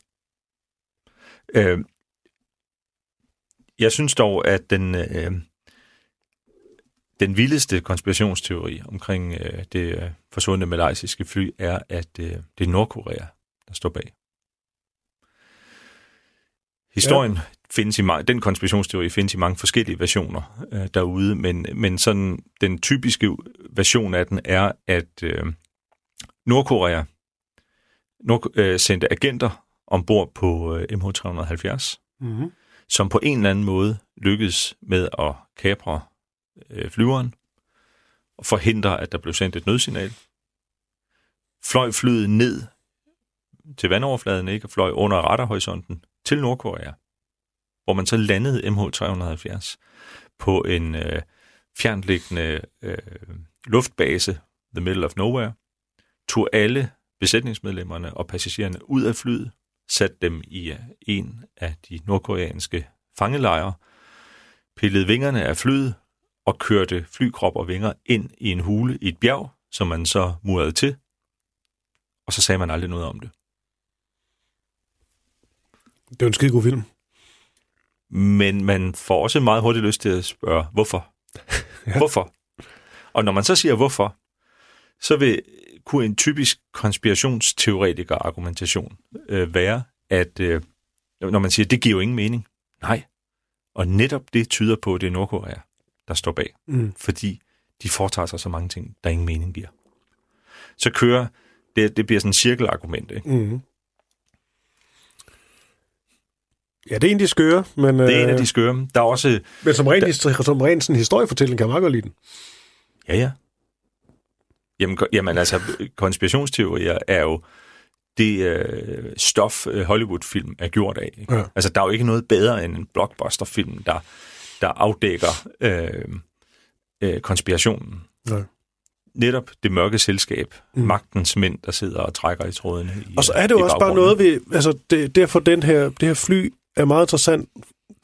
Jeg synes dog, at den vildeste konspirationsteori omkring det forsvundne malaysiske fly er, at det er Nordkorea, der står bag. Historien findes i mange, den konspirationsteori findes i mange forskellige versioner derude, men sådan den typiske version af den er, at Nordkorea sendte agenter ombord på MH370, som på en eller anden måde lykkedes med at kapre flyveren og forhindre, at der blev sendt et nødsignal. Fløj flyet ned til vandoverfladen, ikke, og fløj under radarhorisonten til Nordkorea, hvor man så landede MH370 på en fjerntliggende luftbase, the middle of nowhere, tog alle besætningsmedlemmerne og passagererne ud af flyet, satte dem i en af de nordkoreanske fangelejre, pillede vingerne af flyet og kørte flykrop og vinger ind i en hule i et bjerg, som man så murede til, og så sagde man aldrig noget om det. Det er en skide god film. Men man får også meget hurtigt lyst til at spørge, hvorfor? Hvorfor? Og når man så siger hvorfor, så kunne en typisk konspirationsteoretiker argumentation være, at når man siger, det giver jo ingen mening. Nej. Og netop det tyder på, at det er Nordkorea, der står bag. Fordi de foretager sig så mange ting, der ingen mening giver. Så kører, det bliver sådan et cirkelargument, ikke? Ja, det er en af de skøre, men... Det er en af de skøre. Der er også... Men som ren sådan historiefortælling kan man godt lide den. Ja. Jamen altså, konspirationsteorier er jo det stof, Hollywood-film er gjort af. Ikke? Ja. Altså, der er jo ikke noget bedre end en blockbuster-film, der afdækker konspirationen. Ja. Netop det mørke selskab, magtens mænd, der sidder og trækker i trådene. Og så er det jo også bare noget ved... Altså, derfor det her fly er meget interessant.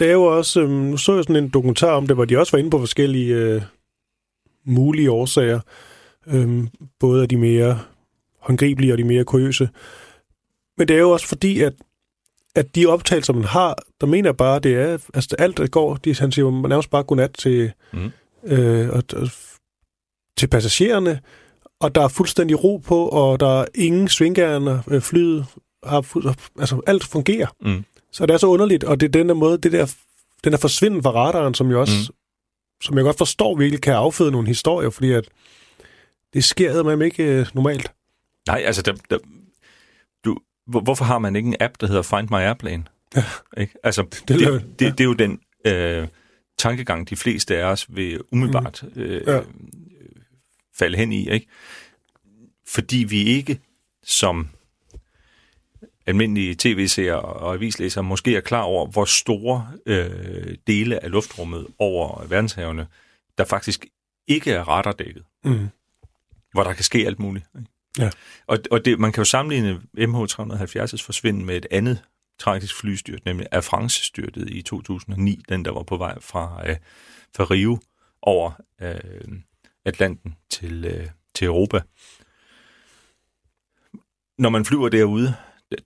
Det er jo også... nu så jeg sådan en dokumentar om det, hvor de også var inde på forskellige mulige årsager. Både af de mere håndgribelige og de mere kuriøse. Men det er jo også fordi, at de optagelser, man har, der mener jeg bare, det er... Altså, alt der går... Han siger jo nærmest bare godnat til... til passagererne, og der er fuldstændig ro på, og der er ingen svingerner, flyet altså alt fungerer. Så det er så underligt, og det er den der måde, den der forsvinden fra radaren, som jo også som jeg godt forstår virkelig kan afføde nogle historier, fordi at det sker med ikke normalt. Nej, altså, hvorfor har man ikke en app, der hedder Find My Airplane? Ja. Ikke? Altså, det er jo den tankegang, de fleste af os vil umiddelbart falde hen i, ikke? Fordi vi ikke som almindelige tv-seere og avislæsere måske er klar over, hvor store dele af luftrummet over verdenshavene, der faktisk ikke er radardækket. Mm. Hvor der kan ske alt muligt. Ikke? Ja. Og det, man kan jo sammenligne MH370's forsvinden med et andet tragisk flystyrt, nemlig Air France styrtet i 2009, den der var på vej fra Rio over Atlanten til Europa. Når man flyver derude,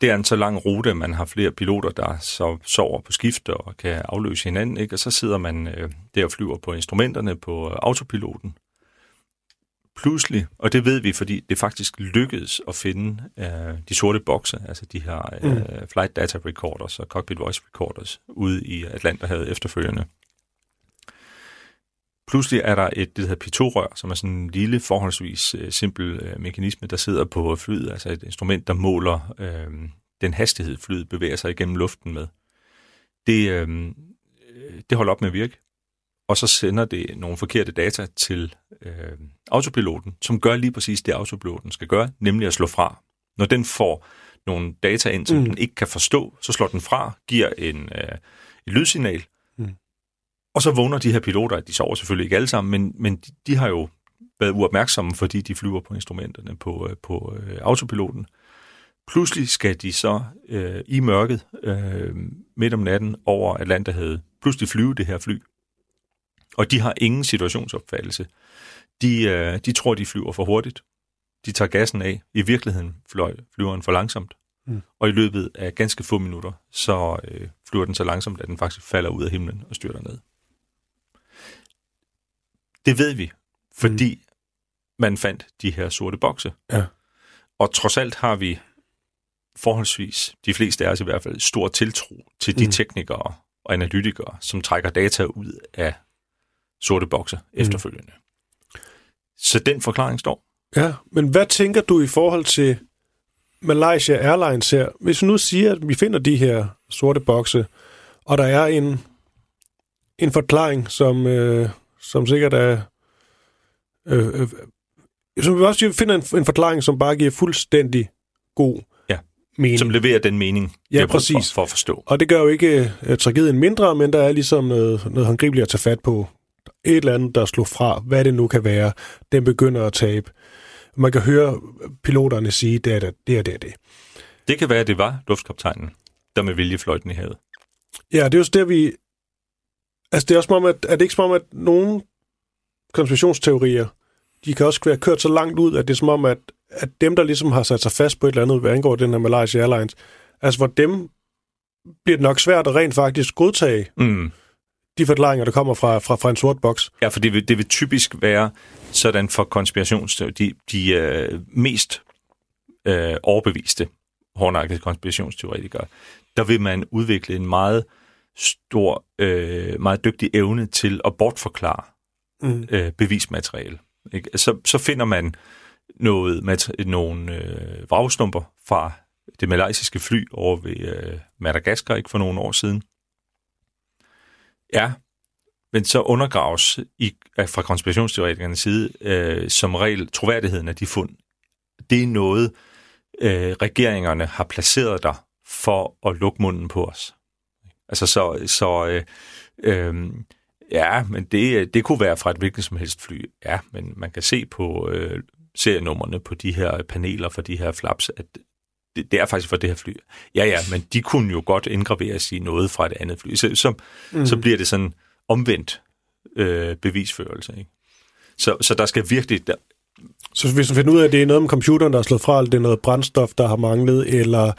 det er en så lang rute, man har flere piloter, der så sover på skift og kan afløse hinanden, ikke? Og så sidder man der og flyver på instrumenterne på autopiloten. Pludselig, og det ved vi, fordi det faktisk lykkedes at finde de sorte bokse, altså de her flight data recorders og cockpit voice recorders ude i Atlanterhavet efterfølgende. Pludselig er der et, det hedder pitot-rør, som er sådan en lille, forholdsvis simpel mekanisme, der sidder på flyet, altså et instrument, der måler den hastighed, flyet bevæger sig igennem luften med. Det holder op med at virke, og så sender det nogle forkerte data til autopiloten, som gør lige præcis det, autopiloten skal gøre, nemlig at slå fra. Når den får nogle data ind, som den ikke kan forstå, så slår den fra, giver et lydsignal, og så vågner de her piloter, de sover selvfølgelig ikke alle sammen, men de har jo været uopmærksomme, fordi de flyver på instrumenterne på autopiloten. Pludselig skal de så i mørket midt om natten over Atlanterhavet pludselig flyve det her fly. Og de har ingen situationsopfattelse. De tror, de flyver for hurtigt. De tager gassen af. I virkeligheden flyver den for langsomt. Og i løbet af ganske få minutter, så flyver den så langsomt, at den faktisk falder ud af himlen og styrter ned. Det ved vi, fordi man fandt de her sorte bokse. Ja. Og trods alt har vi forholdsvis, de fleste af os i hvert fald, stor tiltro til de teknikere og analytikere, som trækker data ud af sorte bokser efterfølgende. Så den forklaring står. Ja, men hvad tænker du i forhold til Malaysia Airlines her? Hvis vi nu siger, at vi finder de her sorte bokse, og der er en forklaring, som sikkert er... som vi også finder en forklaring, som bare giver fuldstændig god mening. Som leverer den mening, ja, præcis. For at forstå. Og det gør jo ikke tragedien mindre, men der er ligesom noget håndgribeligt at tage fat på. Et eller andet, der slog fra, hvad det nu kan være. Den begynder at tabe. Man kan høre piloterne sige, det er det, det er det, det. Det kan være, at det var luftkaptajnen, der med vilje fløj den i havet. Ja, det er jo også der, vi... Altså, det er også som om, at det ikke som om, at nogle konspirationsteorier, de kan også være kørt så langt ud, at det er som om, at dem, der ligesom har sat sig fast på et eller andet, hvad angår den her Malaysia Airlines, altså for dem bliver det nok svært at rent faktisk godtage de forklaringer, der kommer fra en sort boks. Ja, for det vil typisk være sådan for konspirationsteorier, de mest overbeviste, hårdnakkede konspirationsteoretikere, der vil man udvikle en meget stor, meget dygtig evne til at bortforklare bevismateriale. Ikke? Så finder man nogle vragstumper fra det malaysiske fly over ved Madagaskar, ikke, for nogle år siden. Ja, men så undergraves fra konspirationsteoretikernes side som regel troværdigheden af de fund. Det er noget, regeringerne har placeret der for at lukke munden på os. Altså ja, men det kunne være fra et hvilket som helst fly. Ja, men man kan se på serienummerne på de her paneler for de her flaps, at det er faktisk for det her fly. Ja, men de kunne jo godt indgraveres i noget fra et andet fly. Så bliver det sådan omvendt bevisførelse. Ikke? Så der skal virkelig... Så hvis man finder ud af, at det er noget om computeren, der er slået fra, eller det er noget brændstof, der har manglet, eller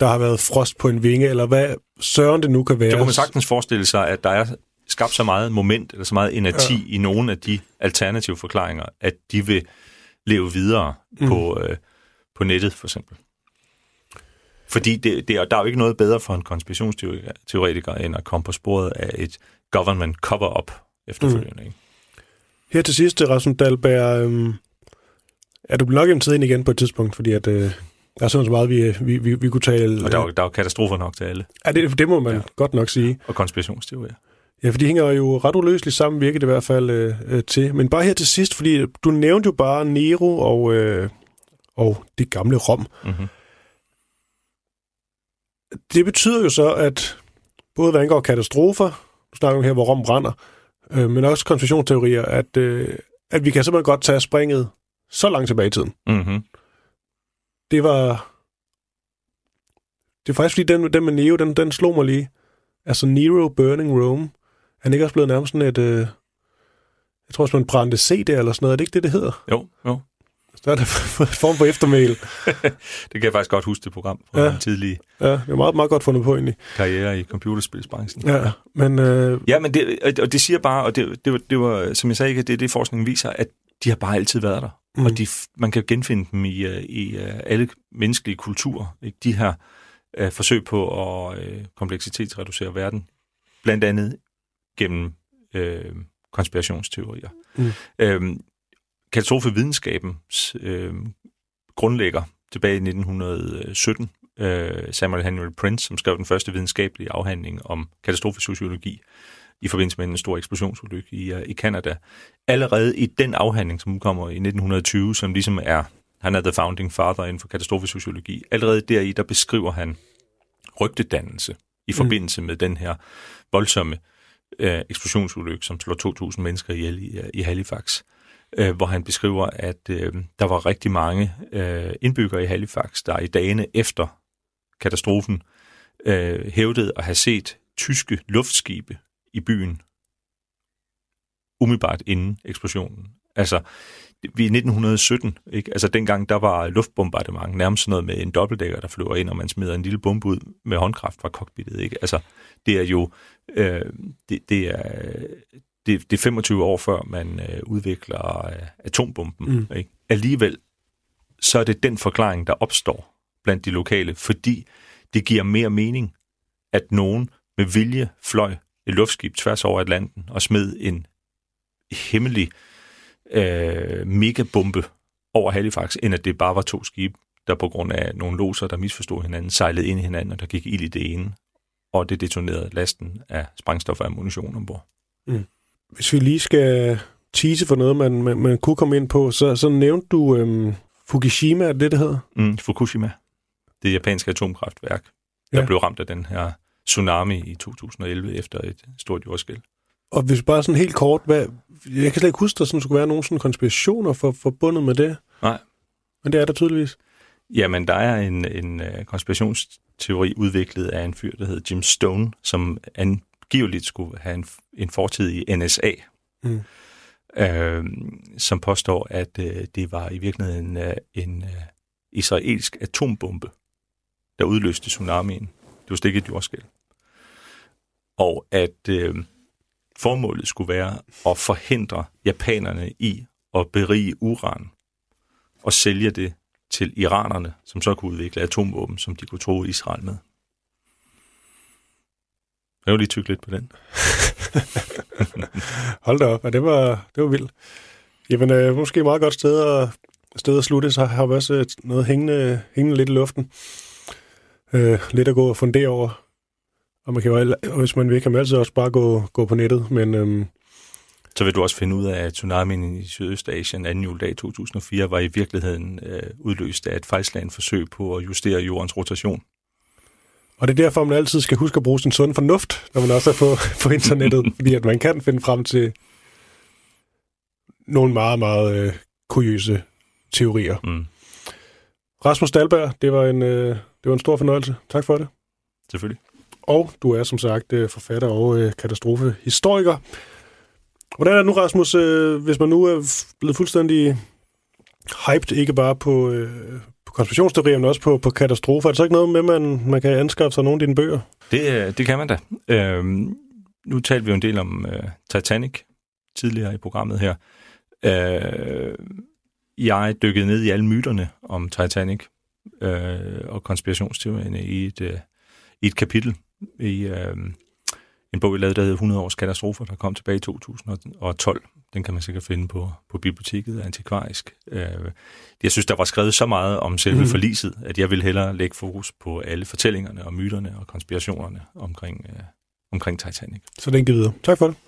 der har været frost på en vinge, eller hvad søren det nu kan være. Så kunne man sagtens forestille sig, at der er skabt så meget moment, eller så meget energi i nogle af de alternative forklaringer, at de vil leve videre på nettet, for eksempel. Fordi der er jo ikke noget bedre for en konspirationsteoretiker, end at komme på sporet af et government cover-up, efterfølgende. Mm. Ikke? Her til sidst, Rasmus Dahlberg, er du nok inviteret ind igen på et tidspunkt, fordi at, der er sådan så meget, vi kunne tale... Og der er jo katastrofer nok til alle. Ja, det må man godt nok sige. Og konspirationsteorier. Ja, for de hænger jo ret uløseligt sammen, virker det i hvert fald til. Men bare her til sidst, fordi du nævnte jo bare Nero og det gamle Rom. Mm-hmm. Det betyder jo så, at både hvad angår katastrofer, du snakker om her, hvor Rom brænder, men også konspirationsteorier, at vi kan simpelthen godt tage springet så langt tilbage i tiden. Mm-hmm. Det er faktisk, fordi den med Nero, den slog mig lige. Altså Nero Burning Rome. Han er ikke også blevet nærmest sådan et... jeg tror, at man brændte CD eller sådan noget. Er det ikke det hedder? Jo. Så er det form for eftermæl. Det kan jeg faktisk godt huske, det program fra den tidlige... Ja, det var meget, meget godt fundet på egentlig. Karriere i computerspilsbranchen. Ja, men... Ja, men det siger bare, og det var, som jeg sagde, det er det, forskningen viser, at de har bare altid været der. Mm. Og man kan genfinde dem i alle menneskelige kulturer. Ikke? De her forsøg på at kompleksitetsreducere verden, blandt andet gennem konspirationsteorier. Mm. Katastrofevidenskabens grundlægger tilbage i 1917, Samuel Henry Prince, som skrev den første videnskabelige afhandling om katastrofesociologi i forbindelse med en stor eksplosionsulykke i Canada. Allerede i den afhandling, som udkommer i 1920, som ligesom er... Han er the founding father inden for katastrofesociologi. Allerede deri, der beskriver han rygtedannelse i forbindelse med den her voldsomme eksplosionsulykke, som slår 2.000 mennesker ihjel i Halifax, hvor han beskriver, at der var rigtig mange indbyggere i Halifax, der i dagene efter katastrofen hævdede at have set tyske luftskibe i byen umiddelbart inden eksplosionen. Altså, vi i 1917, ikke? Altså dengang der var luftbombardement, nærmest noget med en dobbeltdækker, der flyver ind, og man smider en lille bombe ud med håndkraft fra cockpittet, ikke? Altså, det er jo det er 25 år før man udvikler atombomben, ikke? Alligevel, så er det den forklaring, der opstår blandt de lokale, fordi det giver mere mening, at nogen med vilje fløj et luftskib tværs over Atlanten og smed en hemmelig megabombe over Halifax, end at det bare var to skibe, der på grund af nogle lodser, der misforstod hinanden, sejlede ind i hinanden, og der gik ild i det ene, og det detonerede lasten af sprængstoffer og ammunition ombord. Mm. Hvis vi lige skal tease for noget, man kunne komme ind på, så nævnte du Fukushima, er det hedder? Mm, Fukushima. Det japanske atomkraftværk, der blev ramt af den her tsunami i 2011 efter et stort jordskælv. Og hvis bare sådan helt kort, jeg kan slet ikke huske, der sådan skulle være nogle sådan konspirationer forbundet med det. Nej. Men det er der tydeligvis. Jamen, der er en konspirationsteori udviklet af en fyr, der hedder Jim Stone, som angiveligt skulle have en fortid i NSA, som påstår, at det var i virkeligheden en israelsk atombombe, der udløste tsunamien. Det var stikket et jordskælv. Og at... formålet skulle være at forhindre japanerne i at berige uran og sælge det til iranerne, som så kunne udvikle atomvåben, som de kunne true Israel med. Jeg vil lige tykke lidt på den. Hold da op, det var vildt. Jamen, måske meget godt sted at slutte, så har vi også noget hængende lidt i luften. Lidt at gå og fundere over. Og man kan jo, hvis man vil, kan man altid også bare gå på nettet, men... Så vil du også finde ud af, at tsunamien i Sydøstasien 2. juledag 2004 var i virkeligheden udløst af et fejlslagent forsøg på at justere jordens rotation. Og det er derfor, man altid skal huske at bruge sin sunde fornuft, når man også er på internettet, fordi at man kan finde frem til nogle meget, meget kuriøse teorier. Mm. Rasmus Dahlberg, det var en stor fornøjelse. Tak for det. Selvfølgelig. Og du er som sagt forfatter og katastrofehistoriker. Hvordan er det nu, Rasmus, hvis man nu er blevet fuldstændig hyped, ikke bare på konspirationsteorier, men også på katastrofer? Er det så ikke noget med, man kan anskaffe sig nogle af dine bøger? Det kan man da. Nu talte vi jo en del om Titanic tidligere i programmet her. Jeg dykkede ned i alle myterne om Titanic og konspirationsteorierne i et kapitel i en bog, jeg lavede, der hedder 100 års katastrofer, der kom tilbage i 2012. Den kan man sikkert finde på biblioteket, antikvarisk. Jeg synes, der var skrevet så meget om selve forliset, at jeg ville hellere lægge fokus på alle fortællingerne og myterne og konspirationerne omkring Titanic. Så den giver videre. Tak for det.